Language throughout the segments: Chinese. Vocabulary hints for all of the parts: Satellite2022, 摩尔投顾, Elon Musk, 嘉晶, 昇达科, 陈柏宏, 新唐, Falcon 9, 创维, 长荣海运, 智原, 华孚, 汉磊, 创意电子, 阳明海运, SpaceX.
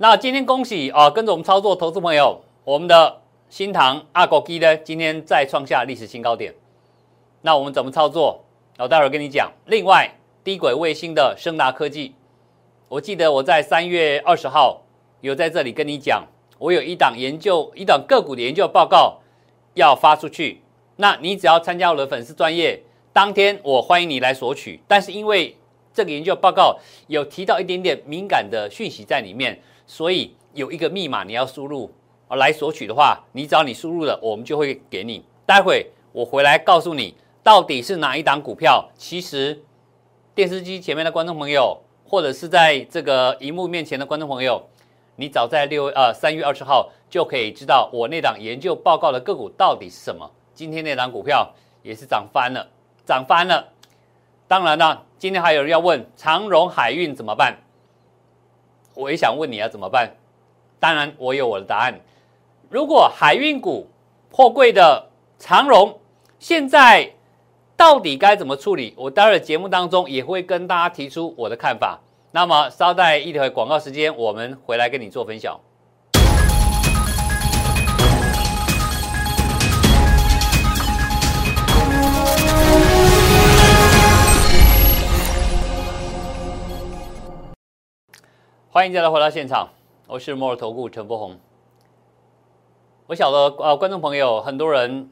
那今天恭喜啊，跟着我们操作投资朋友，我们的新唐阿狗基呢，今天再创下历史新高点。那我们怎么操作？我待会儿跟你讲。另外，低轨卫星的昇达科技，我记得我在3月20号有在这里跟你讲，我有一档个股的研究报告要发出去。那你只要参加我的粉丝专页，当天我欢迎你来索取。但是因为这个研究报告有提到一点点敏感的讯息在里面，所以有一个密码你要输入来索取的话，你只要你输入了，我们就会给你。待会我回来告诉你到底是哪一档股票。其实电视机前面的观众朋友，或者是在这个荧幕面前的观众朋友，你早在3月20号就可以知道我那档研究报告的个股到底是什么。今天那档股票也是涨翻了。当然了，今天还有人要问长荣海运怎么办，我也想问你要怎么办。当然我有我的答案。如果海运股货柜的长荣现在到底该怎么处理，我待会儿节目当中也会跟大家提出我的看法。那么稍待一会广告时间，我们回来跟你做分享。欢迎再来回到现场，我是摩尔投顾陈柏宏。我晓得观众朋友很多人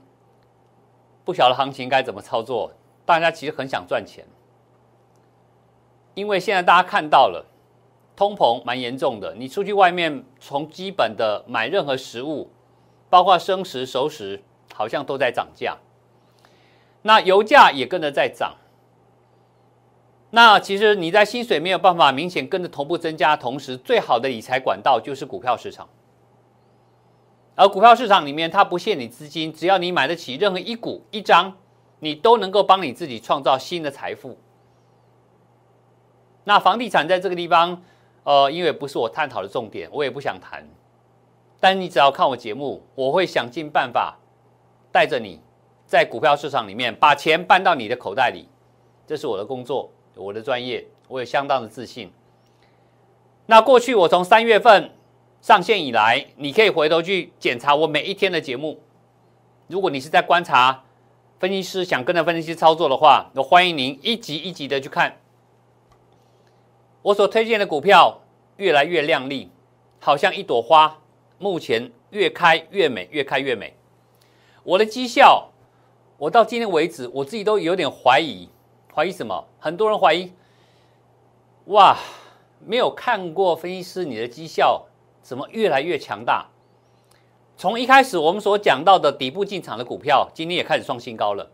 不晓得行情该怎么操作，大家其实很想赚钱，因为现在大家看到了通膨蛮严重的，你出去外面从基本的买任何食物，包括生食熟食好像都在涨价，那油价也跟着在涨。那其实你在薪水没有办法明显跟着同步增加的同时，最好的理财管道就是股票市场。而股票市场里面它不限你资金，只要你买得起任何一股一张，你都能够帮你自己创造新的财富。那房地产在这个地方因为不是我探讨的重点，我也不想谈，但你只要看我节目，我会想尽办法带着你在股票市场里面把钱搬到你的口袋里。这是我的工作，我的专业，我有相当的自信。那过去我从3月份上线以来，你可以回头去检查我每一天的节目。如果你是在观察分析师，想跟着分析师操作的话，我欢迎您一集一集的去看。我所推荐的股票越来越亮丽，好像一朵花，目前越开越美，越开越美。我的绩效，我到今天为止，我自己都有点怀疑。怀疑什么？很多人怀疑，哇，没有看过分析师，你的绩效怎么越来越强大？从一开始我们所讲到的底部进场的股票，今天也开始创新高了。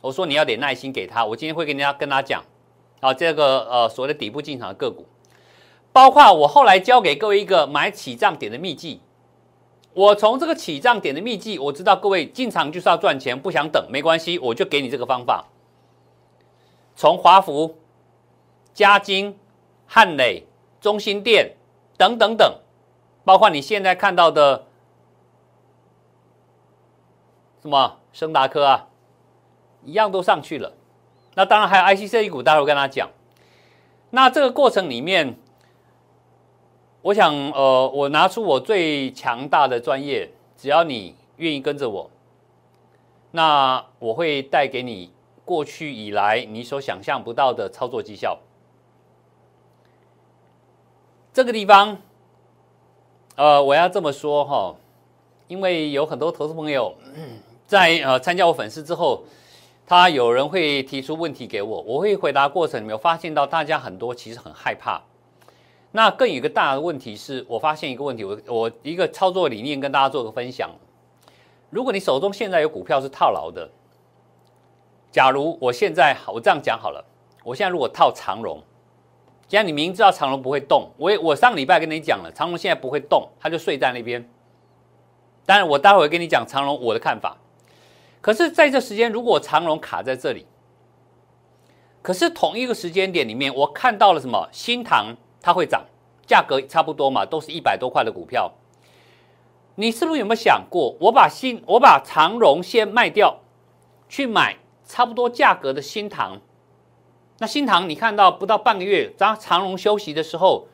我说你要点耐心给他，我今天会跟他讲，好，这个所谓的底部进场的个股，包括我后来教给各位一个买起涨点的秘籍。我从这个起涨点的秘籍，我知道各位进场就是要赚钱，不想等没关系，我就给你这个方法。从华孚、嘉晶、汉磊、中兴电等等等，包括你现在看到的什么昇达科啊，一样都上去了。那当然还有 IC设计股，待会跟他讲。那这个过程里面，我想我拿出我最强大的专业，只要你愿意跟着我，那我会带给你过去以来你所想象不到的操作绩效。这个地方我要这么说哈，因为有很多投资朋友在参加我粉丝之后，他有人会提出问题给我，我会回答过程里面，我发现到大家很多其实很害怕。那更有一个大的问题是，我发现一个问题，我一个操作理念跟大家做个分享。如果你手中现在有股票是套牢的，假如我现在，我这样讲好了，我现在如果套长荣，既然你明知道长荣不会动，我上礼拜跟你讲了，长荣现在不会动，它就睡在那边。当然我待会跟你讲长荣我的看法。可是在这时间，如果长荣卡在这里，可是同一个时间点里面，我看到了什么？新唐它会涨，价格差不多嘛，都是100多块的股票。你是不是有没有想过，我把长荣先卖掉，去买差不多价格的新唐？那新唐你看到不到半个月，当长荣休息的时候，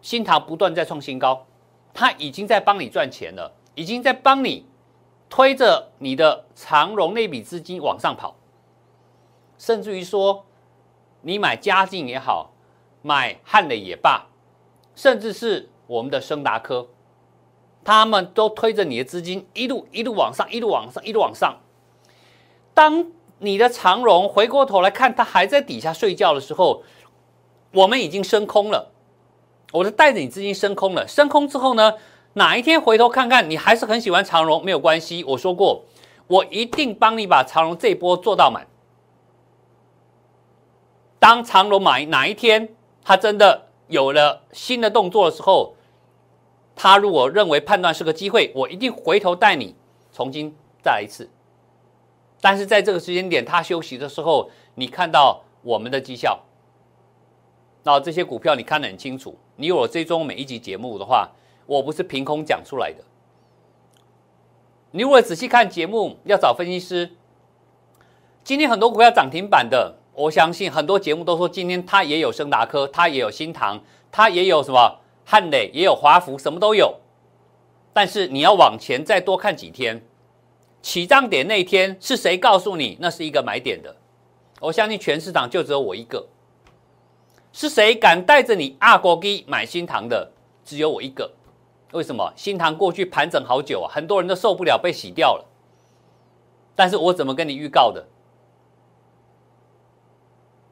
新唐不断在创新高，它已经在帮你赚钱了，已经在帮你推着你的长荣那笔资金往上跑，甚至于说你买嘉晶也好，买汉磊也罢，甚至是我们的昇达科，他们都推着你的资金一路往上，当你的长荣回过头来看，它还在底下睡觉的时候，我们已经升空了，我是带着你资金升空了。升空之后呢，哪一天回头看看，你还是很喜欢长荣，没有关系。我说过，我一定帮你把长荣这一波做到满。当长荣哪一天它真的有了新的动作的时候，它如果认为判断是个机会，我一定回头带你重新再来一次。但是在这个时间点它休息的时候，你看到我们的绩效，那这些股票你看得很清楚。你有我追踪每一集节目的话，我不是凭空讲出来的。你如果仔细看节目，要找分析师，今天很多股票涨停板的，我相信很多节目都说今天它也有昇达科，它也有新唐，它也有什么汉磊，也有华福，什么都有。但是你要往前再多看几天，起涨点那天是谁告诉你那是一个买点的？我相信全市场就只有我一个。是谁敢带着你阿国基买新唐的？只有我一个。为什么？新唐过去盘整好久啊，很多人都受不了被洗掉了。但是我怎么跟你预告的？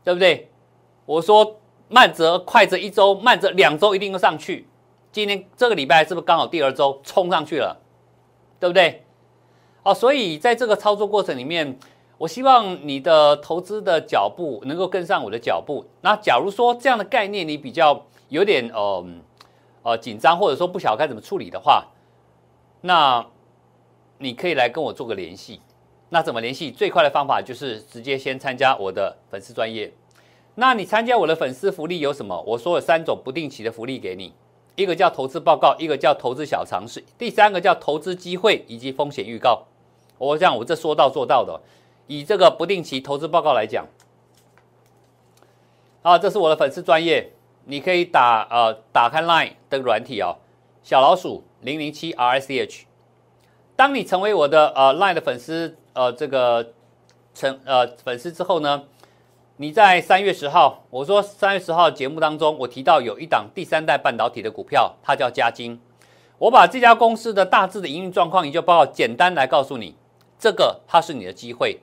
对不对？我说慢则快则一周，慢则两周一定会上去。今天这个礼拜是不是刚好第二周冲上去了？对不对？哦，所以在这个操作过程里面，我希望你的投资的脚步能够跟上我的脚步。那假如说这样的概念你比较有点紧张，或者说不晓得该怎么处理的话，那你可以来跟我做个联系。那怎么联系？最快的方法就是直接先参加我的粉丝专页。那你参加我的粉丝福利有什么？我说有3种不定期的福利给你，一个叫投资报告，一个叫投资小常识，第3个叫投资机会以及风险预告。我想我这说到做到的。以这个不定期投资报告来讲，啊，这是我的粉丝专页，你可以打开 LINE 的软体哦，小老鼠007 RSCH。当你成为我的LINE 的粉丝。粉丝之后呢，你在3月10号，我说3月10号节目当中，我提到有一档第3代半导体的股票，它叫嘉晶。我把这家公司的大致的营运状况研究报告简单来告诉你，这个它是你的机会。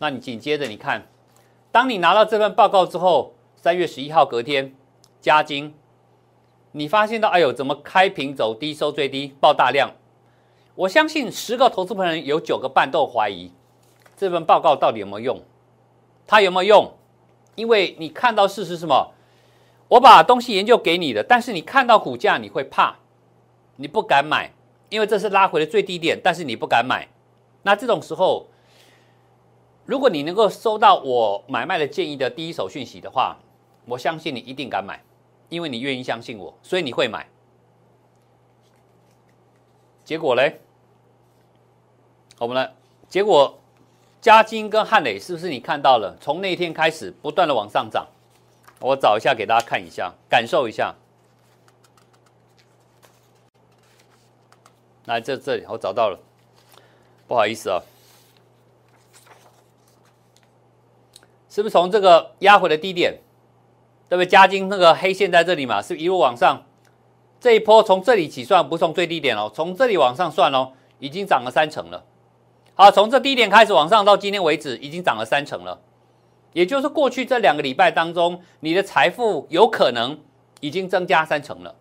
那你紧接着你看，当你拿到这份报告之后，3月11号隔天，嘉晶，你发现到，哎呦，怎么开平走低，收最低，爆大量。我相信10个投资朋友有9个半都怀疑这份报告到底有没有用，它有没有用？因为你看到事实什么？我把东西研究给你的，但是你看到股价你会怕，你不敢买，因为这是拉回的最低点，但是你不敢买。那这种时候，如果你能够收到我买卖的建议的第一手讯息的话，我相信你一定敢买，因为你愿意相信我，所以你会买。结果嘞？结果嘉晶跟汉磊是不是你看到了？从那天开始不断的往上涨，我找一下给大家看一下，感受一下。来，这里我找到了，不好意思啊，是不是从这个压回的低点，对不对？嘉晶那个黑线在这里嘛，是不是一路往上？这一波从这里起算，不是从最低点哦，从这里往上算哦，已经涨了3成了。好，从这低点开始往上到今天为止，已经涨了3成了。也就是过去这2个礼拜当中，你的财富有可能已经增加3成了。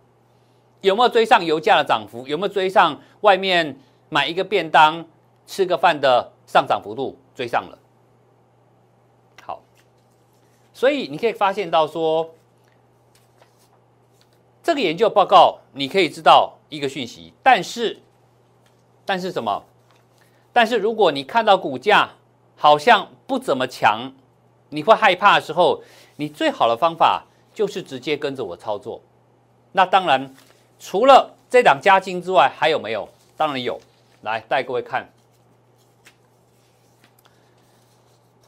有没有追上油价的涨幅？有没有追上外面买一个便当、吃个饭的上涨幅度？追上了。好，所以你可以发现到说，这个研究报告你可以知道一个讯息，但是什么？但是如果你看到股价好像不怎么强，你会害怕的时候，你最好的方法就是直接跟着我操作。那当然，除了这档嘉晶之外，还有没有？当然有，来带各位看。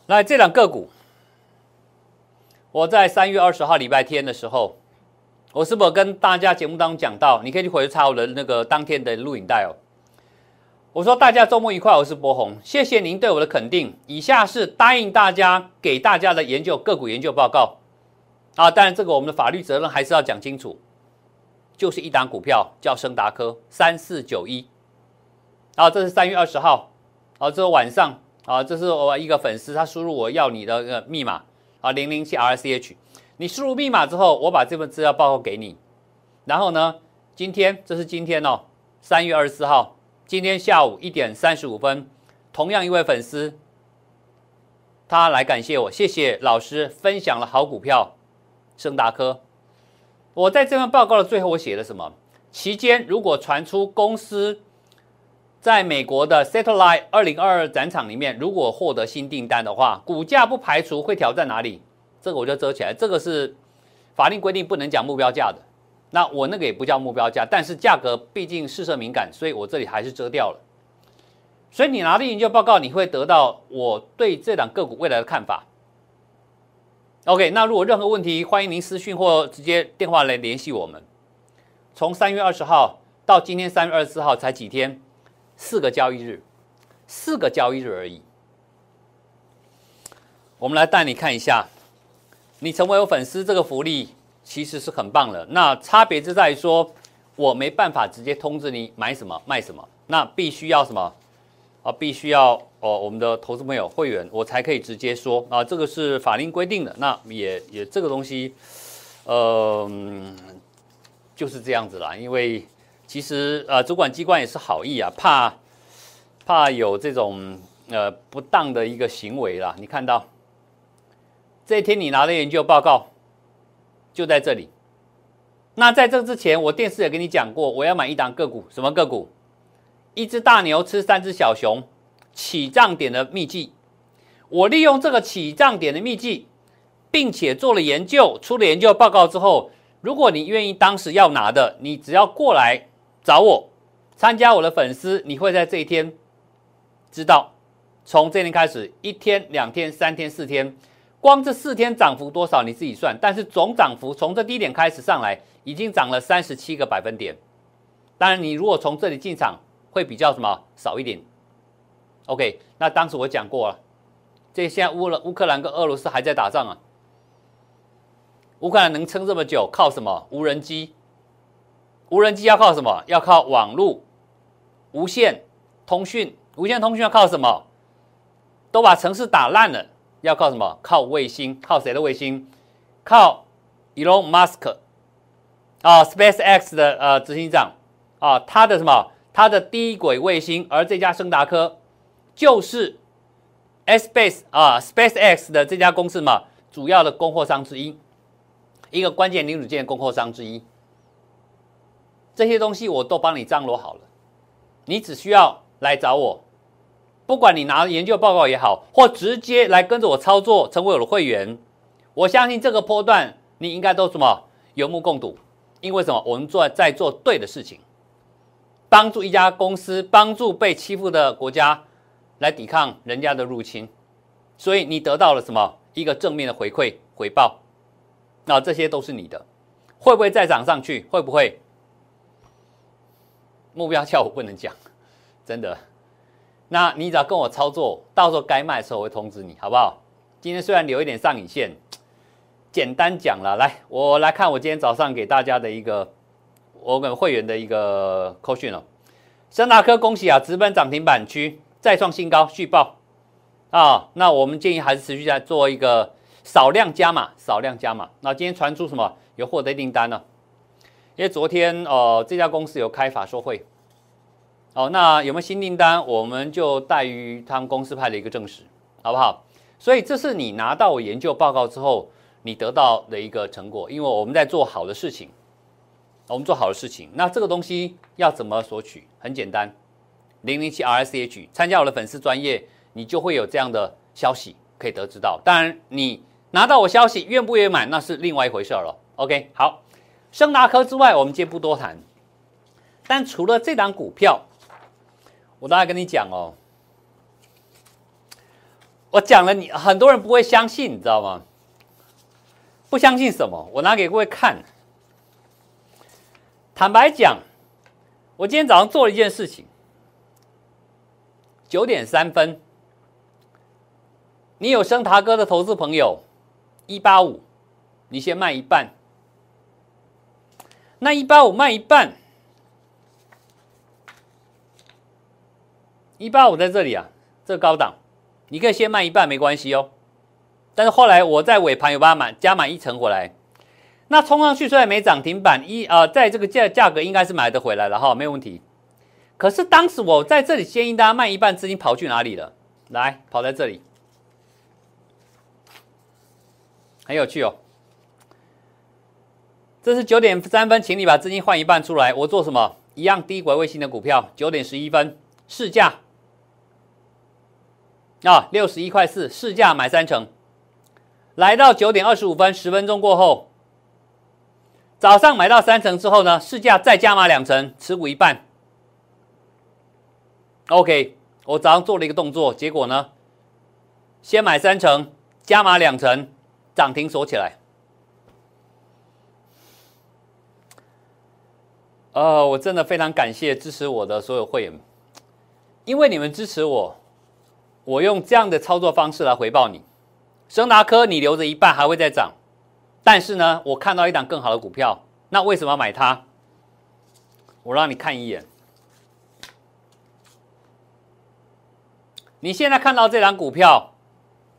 来，这档个股，我在3月20号礼拜天的时候，我是否跟大家节目当中讲到，你可以去回查我的那个当天的录影带哦。我说大家周末愉快，我是博宏，谢谢您对我的肯定。以下是答应大家给大家的研究个股研究报告啊，当然这个我们的法律责任还是要讲清楚，就是一档股票叫昇达科3491，啊，这是3月20号，啊，这是晚上啊，这是我一个粉丝他输入我要你的密码啊007RCH。你输入密码之后，我把这份资料报告给你。然后呢，今天这是今天哦，3月24号，今天下午1点35分，同样一位粉丝，他来感谢我，谢谢老师分享了好股票，昇达科。我在这份报告的最后，我写了什么？期间如果传出公司在美国的 Satellite2022 展场里面，如果获得新订单的话，股价不排除会挑战哪里？这个我就遮起来，这个是法令规定不能讲目标价的，那我那个也不叫目标价，但是价格毕竟市场敏感，所以我这里还是遮掉了。所以你拿的研究报告，你会得到我对这档个股未来的看法。OK， 那如果任何问题，欢迎您私讯或直接电话来联系我们。从3月20号到今天3月24号才几天，4个交易日，4个交易日而已。我们来带你看一下。你成为我粉丝这个福利其实是很棒的，那差别就在于说我没办法直接通知你买什么卖什么，那必须要什么啊？必须要我们的投资朋友会员我才可以直接说啊，这个是法令规定的，那也这个东西就是这样子啦。因为其实主管机关也是好意啊，怕有这种不当的一个行为啦。你看到这一天你拿的研究报告就在这里。那在这之前，我电视也跟你讲过，我要买一档个股，什么个股？一只大牛吃3只小熊，起涨点的秘技。我利用这个起涨点的秘技，并且做了研究，出了研究报告之后，如果你愿意当时要拿的，你只要过来找我，参加我的粉丝，你会在这一天知道。从这一天开始，1天、2天、3天、4天。光这4天涨幅多少你自己算，但是总涨幅从这低点开始上来，已经涨了37个百分点。当然，你如果从这里进场，会比较什么少一点。OK， 那当时我讲过了，这现在乌克兰跟俄罗斯还在打仗啊。乌克兰能撑这么久，靠什么？无人机。无人机要靠什么？要靠网络、无线通讯。无线通讯要靠什么？都把城市打烂了。要靠什么？靠卫星。靠谁的卫星？靠 Elon Musk 啊 ，SpaceX 的执行长啊，他的什么？他的低轨卫星。而这家昇达科就是 SpaceX 的这家公司嘛，主要的供货商之一，一个关键零组件供货商之一。这些东西我都帮你张罗好了，你只需要来找我。不管你拿研究报告也好，或直接来跟着我操作，成为我的会员，我相信这个波段你应该都什么有目共睹。因为什么？我们在做对的事情，帮助一家公司，帮助被欺负的国家来抵抗人家的入侵，所以你得到了什么？一个正面的回馈回报。那这些都是你的，会不会再涨上去？会不会？目标价我不能讲，真的。那你只要跟我操作，到时候该卖的时候我会通知你，好不好？今天虽然留一点上影线，简单讲了。来，我来看我今天早上给大家的一个我们会员的一个扣讯哦。昇达科恭喜啊，直奔涨停板区，再创新高续报啊。那我们建议还是持续在做一个少量加码，少量加码。那今天传出什么有获得订单呢？因为昨天这家公司有开法说会。那有没有新订单，我们就待于他们公司派的一个证实，好不好？所以这是你拿到我研究报告之后你得到的一个成果，因为我们在做好的事情，我们做好的事情。那这个东西要怎么索取？很简单， 007RSH 参加我的粉丝专页，你就会有这样的消息可以得知到。当然你拿到我消息愿不愿意买，那是另外一回事了。 OK， 好，昇达科之外我们今天不多谈，但除了这档股票，我大概跟你讲哦，我讲了你很多人不会相信，你知道吗？不相信什么？我拿给各位看，坦白讲，我今天早上做了一件事情，9点3分，你有升达哥的投资朋友185，你先卖一半，那185卖一半，185在这里啊，这高档，你可以先卖一半没关系哦。但是后来我在尾盘有把它加满1层回来，那冲上去虽然没涨停板在这个价格应该是买得回来了哈，没有问题。可是当时我在这里建议大家卖一半，资金跑去哪里了？来，跑在这里，很有趣哦。这是9点3分，请你把资金换一半出来。我做什么？一样低轨卫星的股票，9点11分市价啊，61块4，市价买3成，来到9点25分，10分钟过后，早上买到3成之后呢，市价再加码2成，持股1半。OK， 我早上做了一个动作，结果呢，先买3成，加码2成，涨停锁起来。我真的非常感谢支持我的所有会员，因为你们支持我，我用这样的操作方式来回报你。升达科你留着1半还会再涨，但是呢，我看到一档更好的股票，那为什么要买它？我让你看一眼。你现在看到这档股票，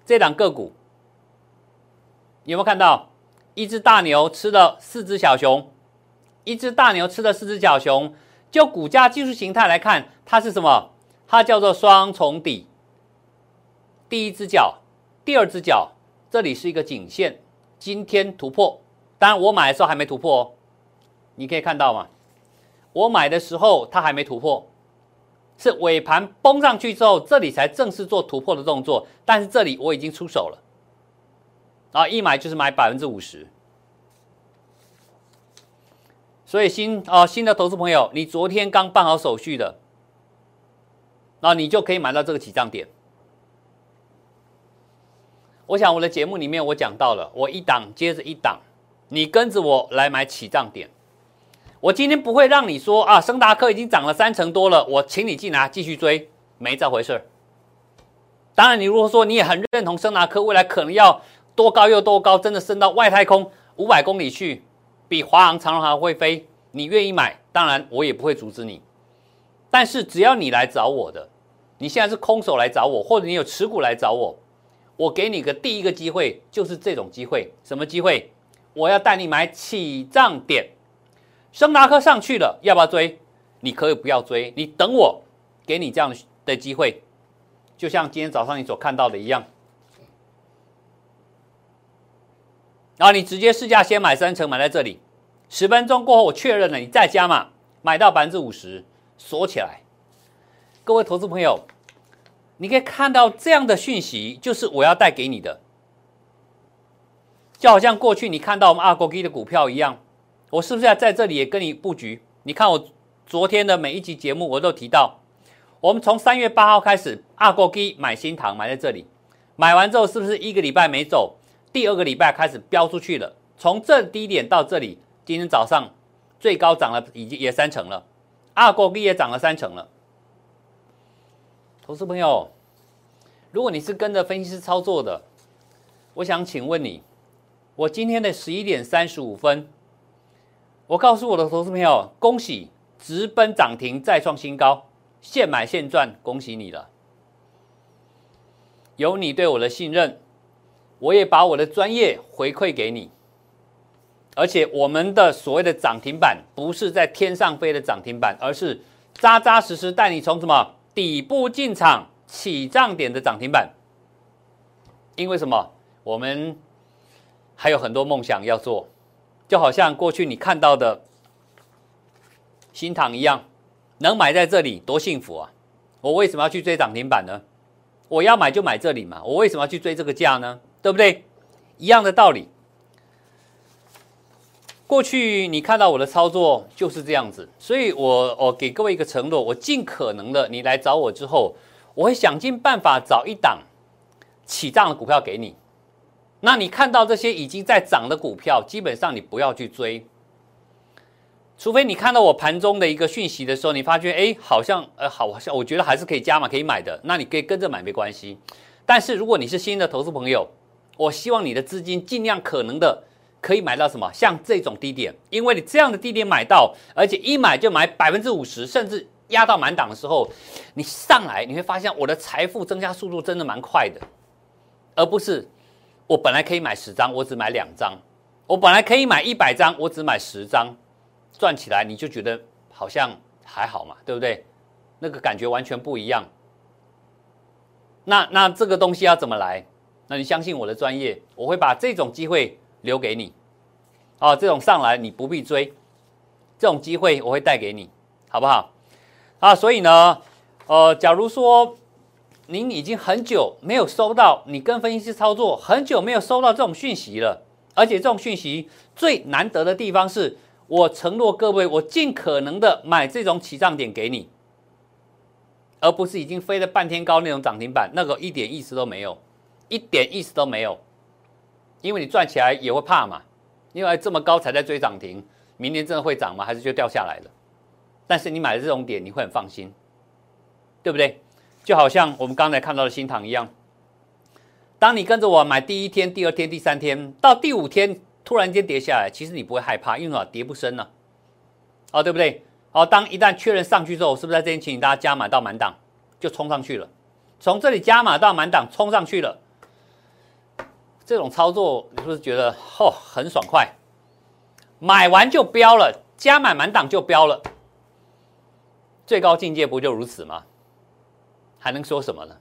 这档个股，有没有看到？一只大牛吃了4只小熊，一只大牛吃了4只小熊。就股价技术形态来看，它是什么？它叫做双重底。第一只脚，第二只脚，这里是一个颈线，今天突破。当然我买的时候还没突破哦，你可以看到吗？我买的时候它还没突破。是尾盘崩上去之后，这里才正式做突破的动作，但是这里我已经出手了，然后一买就是买 50%。 所以新的投资朋友，你昨天刚办好手续的，然后你就可以买到这个起涨点。我想我的节目里面我讲到了，我一档接着一档，你跟着我来买起涨点。我今天不会让你说啊，升达科已经涨了3成多了，我请你进来继续追，没这回事。当然你如果说你也很认同升达科未来可能要多高又多高，真的升到外太空500公里去，比华航长荣还会飞，你愿意买，当然我也不会阻止你。但是只要你来找我的，你现在是空手来找我，或者你有持股来找我，我给你个第一个机会，就是这种机会。什么机会？我要带你买起涨点。升达科上去了，要不要追？你可以不要追，你等我给你这样的机会，就像今天早上你所看到的一样。然后你直接市价先买3成，买在这里，10分钟过后我确认了，你再加码，买到 50%， 锁起来。各位投资朋友，你可以看到这样的讯息，就是我要带给你的。就好像过去你看到我们2GG的股票一样，我是不是要在这里也跟你布局？你看我昨天的每一集节目我都提到，我们从3月8号开始2GG买新唐，买在这里，买完之后是不是1个礼拜没走，第2个礼拜开始飙出去了，从这低点到这里，今天早上最高涨了也3成了，2GG也涨了3成了。投资朋友，如果你是跟着分析师操作的，我想请问你，我今天的11点35分，我告诉我的投资朋友，恭喜，直奔涨停再创新高，现买现赚，恭喜你了。有你对我的信任，我也把我的专业回馈给你。而且我们的所谓的涨停板，不是在天上飞的涨停板，而是扎扎实实带你从什么底部进场起涨点的涨停板。因为什么？我们还有很多梦想要做。就好像过去你看到的新唐一样，能买在这里多幸福啊！我为什么要去追涨停板呢？我要买就买这里嘛，我为什么要去追这个价呢？对不对？一样的道理。过去你看到我的操作就是这样子，所以我给各位一个承诺，我尽可能的，你来找我之后，我会想尽办法找一档起涨的股票给你。那你看到这些已经在涨的股票，基本上你不要去追。除非你看到我盘中的一个讯息的时候，你发觉哎，好像我觉得还是可以加码可以买的，那你可以跟着买没关系。但是如果你是新的投资朋友，我希望你的资金尽量可能的可以买到什么像这种低点，因为你这样的低点买到，而且一买就买 50%， 甚至压到满档的时候，你上来你会发现我的财富增加速度真的蛮快的，而不是我本来可以买10张我只买2张，我本来可以买100张我只买10张，赚起来你就觉得好像还好嘛，对不对？那个感觉完全不一样。那这个东西要怎么来？那你相信我的专业，我会把这种机会留给你。这种上来你不必追，这种机会我会带给你，好不好？所以呢，假如说您已经很久没有收到，你跟分析师操作很久没有收到这种讯息了，而且这种讯息最难得的地方是，我承诺各位，我尽可能的买这种起涨点给你，而不是已经飞了半天高那种涨停板，那个一点意思都没有，一点意思都没有。因为你赚起来也会怕嘛，因为这么高才在追涨停，明年真的会涨吗？还是就掉下来了？但是你买的这种点，你会很放心，对不对？就好像我们刚才看到的新唐一样，当你跟着我买第一天、第二天、第三天，到第五天突然间跌下来，其实你不会害怕，因为跌不深了，对不对？当一旦确认上去之后，是不是在这边请大家加码到满档就冲上去了？从这里加码到满档冲上去了，这种操作你是不是觉得很爽快？买完就飙了，加满满档就飙了，最高境界不就如此吗？还能说什么呢？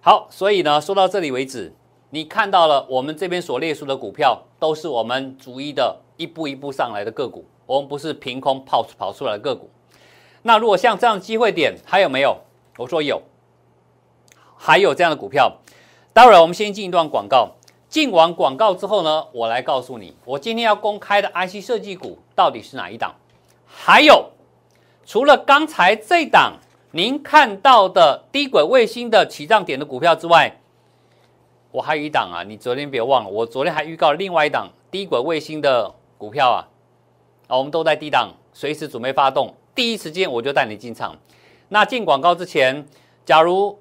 好，所以呢，说到这里为止。你看到了我们这边所列出的股票都是我们逐一的一步一步上来的个股，我们不是凭空跑出来的个股。那如果像这样的机会点还有没有？我说有，还有这样的股票。待会儿我们先进一段广告，进完广告之后呢，我来告诉你我今天要公开的 IC 设计股到底是哪一档。还有除了刚才这档您看到的低轨卫星的起涨点的股票之外，我还有一档啊，你昨天别忘了，我昨天还预告另外一档低轨卫星的股票我们都在低档，随时准备发动，第一时间我就带你进场。那进广告之前，假如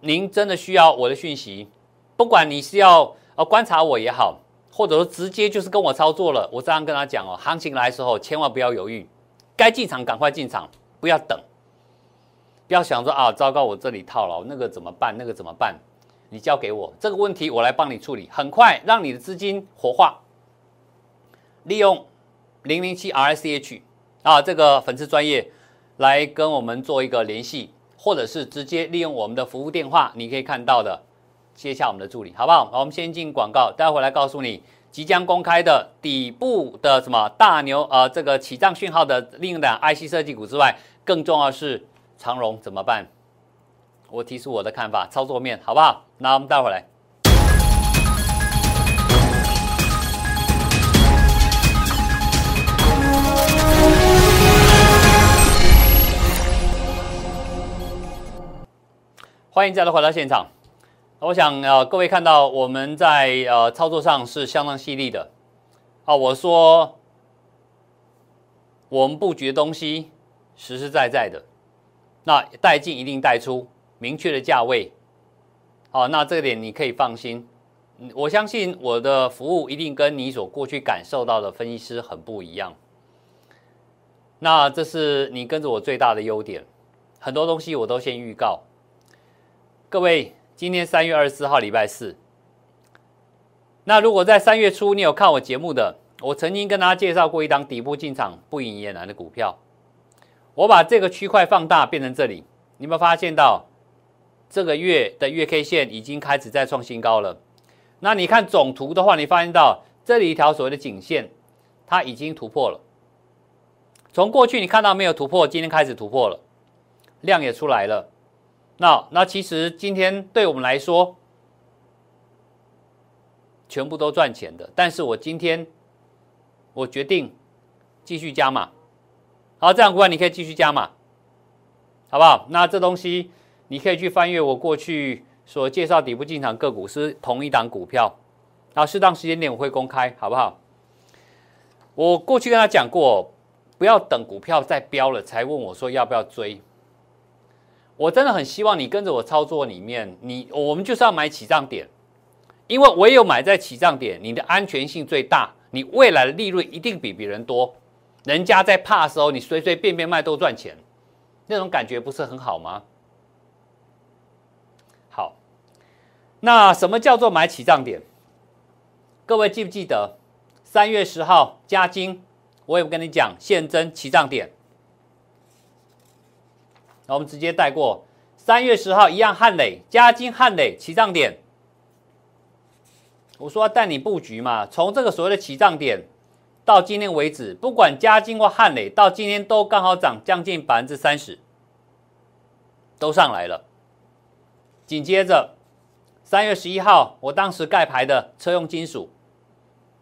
您真的需要我的讯息，不管你是要观察我也好，或者说直接就是跟我操作了，我这样跟他讲行情来的时候千万不要犹豫，该进场赶快进场，不要等，不要想说糟糕，我这里套牢，那个怎么办？那个怎么办？你交给我，这个问题我来帮你处理，很快让你的资金活化。利用 007RICH 这个粉丝专页来跟我们做一个联系，或者是直接利用我们的服务电话，你可以看到的接下我们的助理，好不好？我们先进广告，待会来告诉你即将公开的底部的什么大牛这个起涨讯号的另一档 IC 设计股之外，更重要的是长荣怎么办？我提出我的看法，操作面好不好？那我们待会来。欢迎再度回到现场。我想各位看到我们在操作上是相当犀利的。我说我们布局的东西实实在在的，那带进一定带出。明确的价位，那这点你可以放心。我相信我的服务一定跟你所过去感受到的分析师很不一样。那这是你跟着我最大的优点，很多东西我都先预告。各位，今天3月24号礼拜四，那如果在3月初你有看我节目的，我曾经跟大家介绍过一档底部进场不赢也难的股票，我把这个区块放大变成这里，你有没有发现到？这个月的月 K 线已经开始在创新高了。那你看总图的话，你发现到这里一条所谓的颈线，它已经突破了。从过去你看到没有突破，今天开始突破了，量也出来了。那其实今天对我们来说，全部都赚钱的。但是我今天我决定继续加码。好，这样股票你可以继续加码，好不好？那这东西。你可以去翻阅我过去所介绍底部进场个股是同一档股票，适当时间点我会公开，好不好？我过去跟他讲过，不要等股票再飙了才问我说要不要追。我真的很希望你跟着我操作里面，我们就是要买起涨点，因为唯有买在起涨点，你的安全性最大，你未来的利润一定比别人多。人家在怕的时候，你随随便便卖都赚钱，那种感觉不是很好吗？好，那什么叫做买起涨点？各位记不记得3月10号嘉金，我也不跟你讲现增起涨点。我们直接带过3月10号一样，汉磊嘉金汉磊起涨点，我说要带你布局嘛，从这个所谓的起涨点到今天为止，不管嘉金或汉磊到今天都刚好涨将近 30%， 都上来了。紧接着3月11号我当时盖牌的车用金属，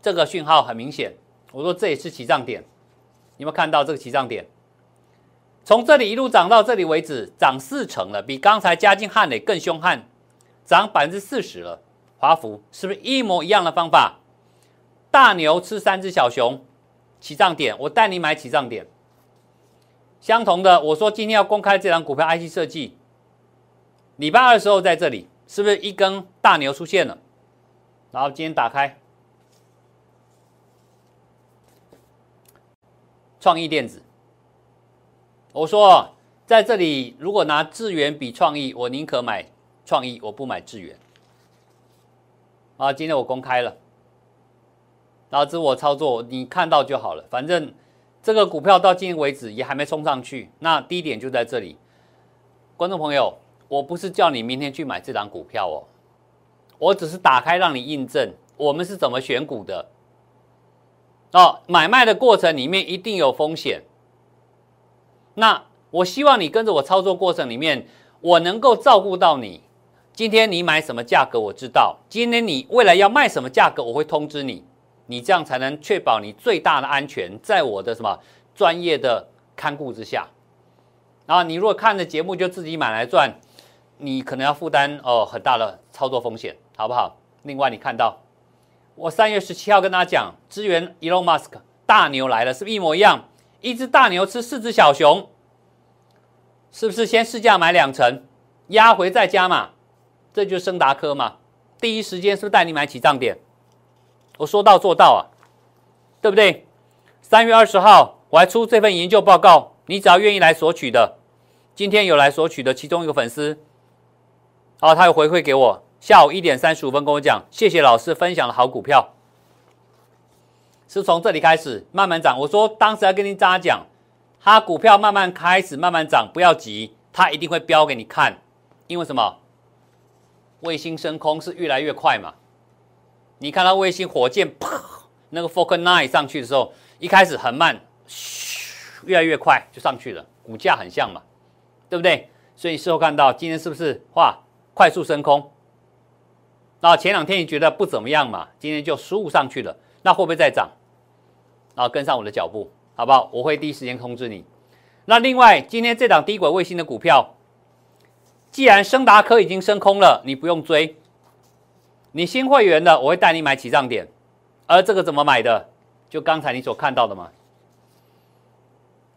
这个讯号很明显，我说这也是起涨点，你有没有看到这个起涨点？从这里一路涨到这里为止，涨40%了，比刚才嘉金汉磊更凶悍，涨 40% 了。华孚是不是一模一样的方法？大牛吃3只小熊，起涨点，我带你买起涨点。相同的，我说今天要公开这档股票 IC 设计，礼拜二的时候在这里，是不是一根大牛出现了？然后今天打开创意电子，我说在这里如果拿智原比创意，我宁可买创意，我不买智原。啊，今天我公开了，然后这是我操作，你看到就好了。反正这个股票到今天为止也还没冲上去，那低点就在这里。观众朋友，我不是叫你明天去买这档股票哦，我只是打开让你印证我们是怎么选股的。哦，买卖的过程里面一定有风险，那我希望你跟着我操作过程里面，我能够照顾到你。今天你买什么价格我知道，今天你未来要卖什么价格我会通知你，你这样才能确保你最大的安全，在我的什么专业的看顾之下。然后你如果看的节目就自己买来赚，你可能要负担很大的操作风险，好不好？另外你看到我3月17号跟大家讲支援 Elon Musk 大牛来了，是不是一模一样？一只大牛吃4只小熊，是不是先市价买2成压回再加嘛？这就是昇达科嘛，第一时间是不是带你买起涨点？我说到做到啊，对不对？3月20号我还出这份研究报告，你只要愿意来索取的，今天有来索取的其中一个粉丝，他有回馈给我，下午1点35分跟我讲，谢谢老师分享的好股票，是从这里开始慢慢涨。我说当时要跟大家讲，它股票慢慢开始慢慢涨，不要急，它一定会飙给你看。因为什么？卫星升空是越来越快嘛。你看到卫星火箭啪，那个 Falcon 9 上去的时候，一开始很慢，越来越快就上去了，股价很像嘛，对不对？所以你事后看到今天是不是哇快速升空？那前两天你觉得不怎么样嘛，今天就15上去了，那会不会再涨？然后跟上我的脚步，好不好？我会第一时间通知你。那另外，今天这档低轨卫星的股票，既然昇达科已经升空了，你不用追。你新会员的，我会带你买起涨点。而这个怎么买的？就刚才你所看到的嘛。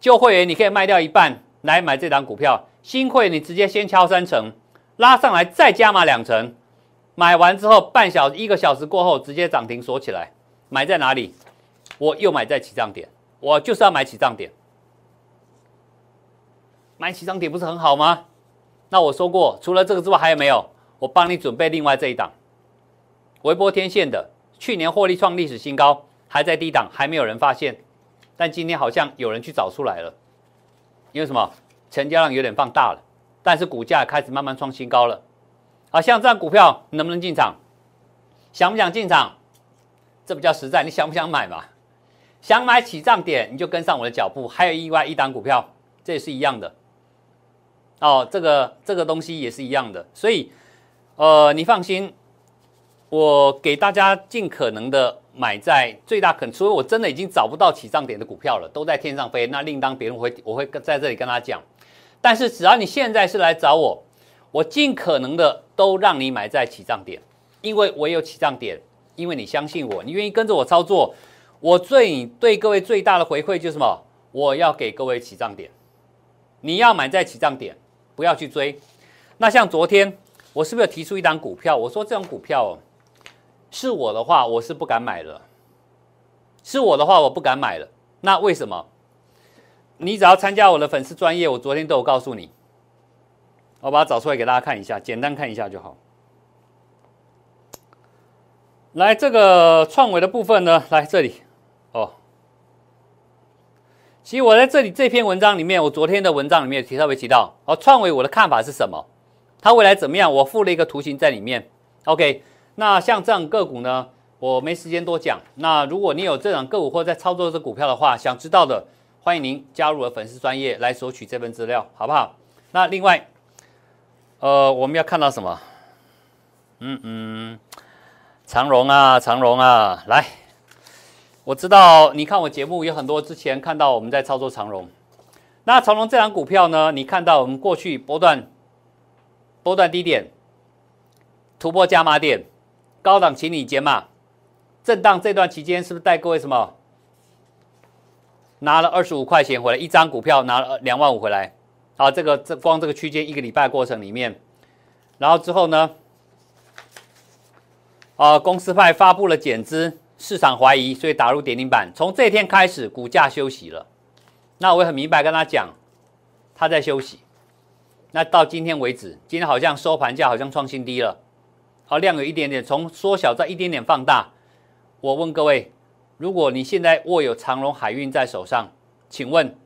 旧会员你可以卖掉一半来买这档股票，新会员你直接先敲3成，拉上来再加码2成。买完之后1个小时过后直接涨停锁起来。买在哪里？我又买在起涨点，我就是要买起涨点。买起涨点不是很好吗？那我说过，除了这个之外还有没有？我帮你准备另外这一档微波天线的，去年获利创历史新高，还在低档，还没有人发现，但今天好像有人去找出来了。因为什么？成交量有点放大了，但是股价开始慢慢创新高了。好，像这样股票能不能进场？想不想进场？这比较实在，你想不想买嘛？想买起涨点你就跟上我的脚步。还有意外一档股票，这也是一样的。这个东西也是一样的。所以你放心，我给大家尽可能的买在最大可能，除非我真的已经找不到起涨点的股票了，都在天上飞，那另当别论，我会在这里跟他讲。但是只要你现在是来找我，我尽可能的都让你买在起涨点，因为我有起涨点，因为你相信我，你愿意跟着我操作，我对各位最大的回馈就是什么？我要给各位起涨点，你要买在起涨点，不要去追。那像昨天我是不是有提出一档股票？我说这种股票哦，是我的话我是不敢买了，是我的话我不敢买了。那为什么？你只要参加我的粉丝专页，我昨天都有告诉你，我把它找出来给大家看一下，简单看一下就好。来，这个创维的部分呢，来这里哦。其实我在这里这篇文章里面，我昨天的文章里面特别提到哦，创维我的看法是什么？它未来怎么样？我附了一个图形在里面。OK， 那像这样个股呢，我没时间多讲。那如果你有这种个股或在操作这股票的话，想知道的，欢迎您加入我的粉丝专页来索取这份资料，好不好？那另外，我们要看到什么？长荣啊，来，我知道你看我节目有很多之前看到我们在操作长荣。那长荣这档股票呢，你看到我们过去波段低点突破加码点，高档清理减码震荡这段期间，是不是带各位什么拿了25块钱回来，一张股票拿了2万5回来？好，这光这个区间一个礼拜过程里面，然后之后呢，公司派发布了减资，市场怀疑，所以打入跌停板。从这天开始，股价休息了。那我也很明白跟他讲，他在休息。那到今天为止，今天好像收盘价好像创新低了，好，量有一点点从缩小再一点点放大。我问各位，如果你现在握有长荣海运在手上，请问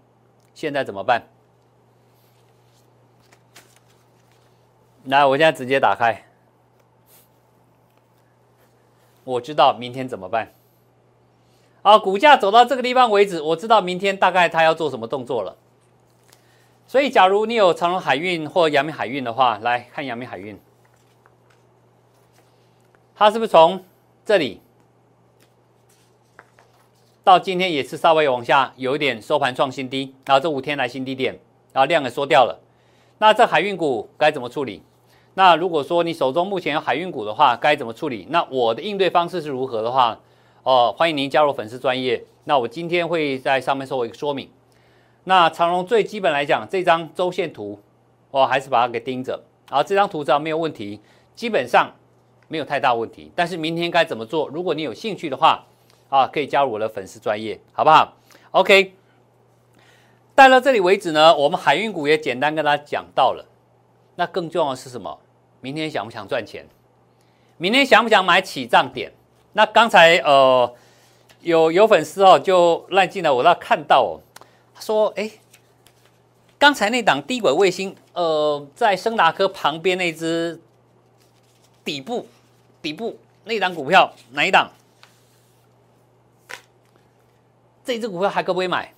现在怎么办？来，我现在直接打开。我知道明天怎么办。好，股价走到这个地方为止，我知道明天大概它要做什么动作了。所以，假如你有长荣海运或阳明海运的话，来看阳明海运，它是不是从这里到今天也是稍微往下有一点收盘创新低，然后这5天来新低点，然后量也缩掉了。那这海运股该怎么处理？那如果说你手中目前有海运股的话，该怎么处理？那我的应对方式是如何的话，欢迎您加入粉丝专页。那我今天会在上面做一个说明。那长荣最基本来讲，这张周线图，还是把它给盯着。然后这张图只要没有问题，基本上没有太大问题。但是明天该怎么做？如果你有兴趣的话，可以加入我的粉丝专页，好不好 ？OK。带到这里为止呢，我们海运股也简单跟大家讲到了。那更重要的是什么？明天想不想赚钱？明天想不想买起涨点？那刚才有粉丝就赖进来，我倒看到他说，刚才那档低轨卫星，在昇达科旁边那只底部那档股票哪一档？这只股票还可不可以买？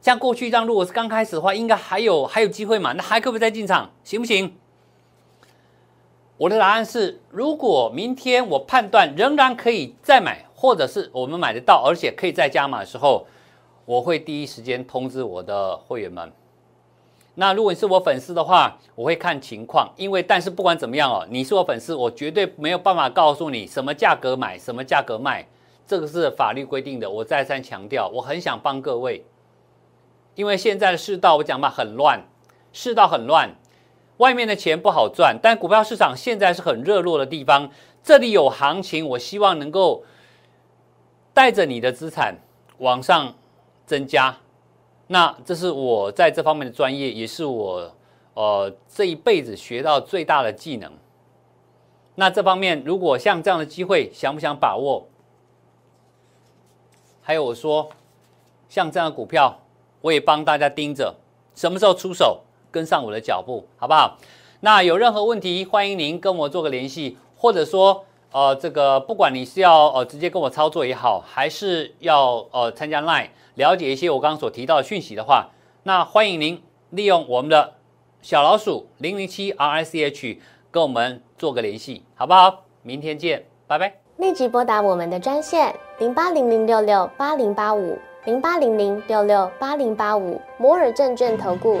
像过去一样，如果是刚开始的话，应该还有机会嘛？那还可不可以再进场？行不行？我的答案是，如果明天我判断仍然可以再买，或者是我们买得到，而且可以再加码的时候，我会第一时间通知我的会员们。那如果你是我粉丝的话，我会看情况，但是不管怎么样你是我粉丝，我绝对没有办法告诉你什么价格买，什么价格卖，这个是法律规定的。我再三强调，我很想帮各位，因为现在的世道我讲嘛很乱，世道很乱。外面的钱不好赚，但股票市场现在是很热络的地方，这里有行情，我希望能够带着你的资产往上增加。那这是我在这方面的专业，也是我这一辈子学到最大的技能。那这方面如果像这样的机会，想不想把握？还有我说，像这样的股票，我也帮大家盯着，什么时候出手？跟上我的脚步，好不好？那有任何问题，欢迎您跟我做个联系，或者说，这个不管你是要直接跟我操作也好，还是要参加 LINE 了解一些我刚刚所提到的讯息的话，那欢迎您利用我们的小老鼠007 RICH 跟我们做个联系，好不好？明天见，拜拜。立即拨打我们的专线0800668085 0800668085摩尔证券投顾。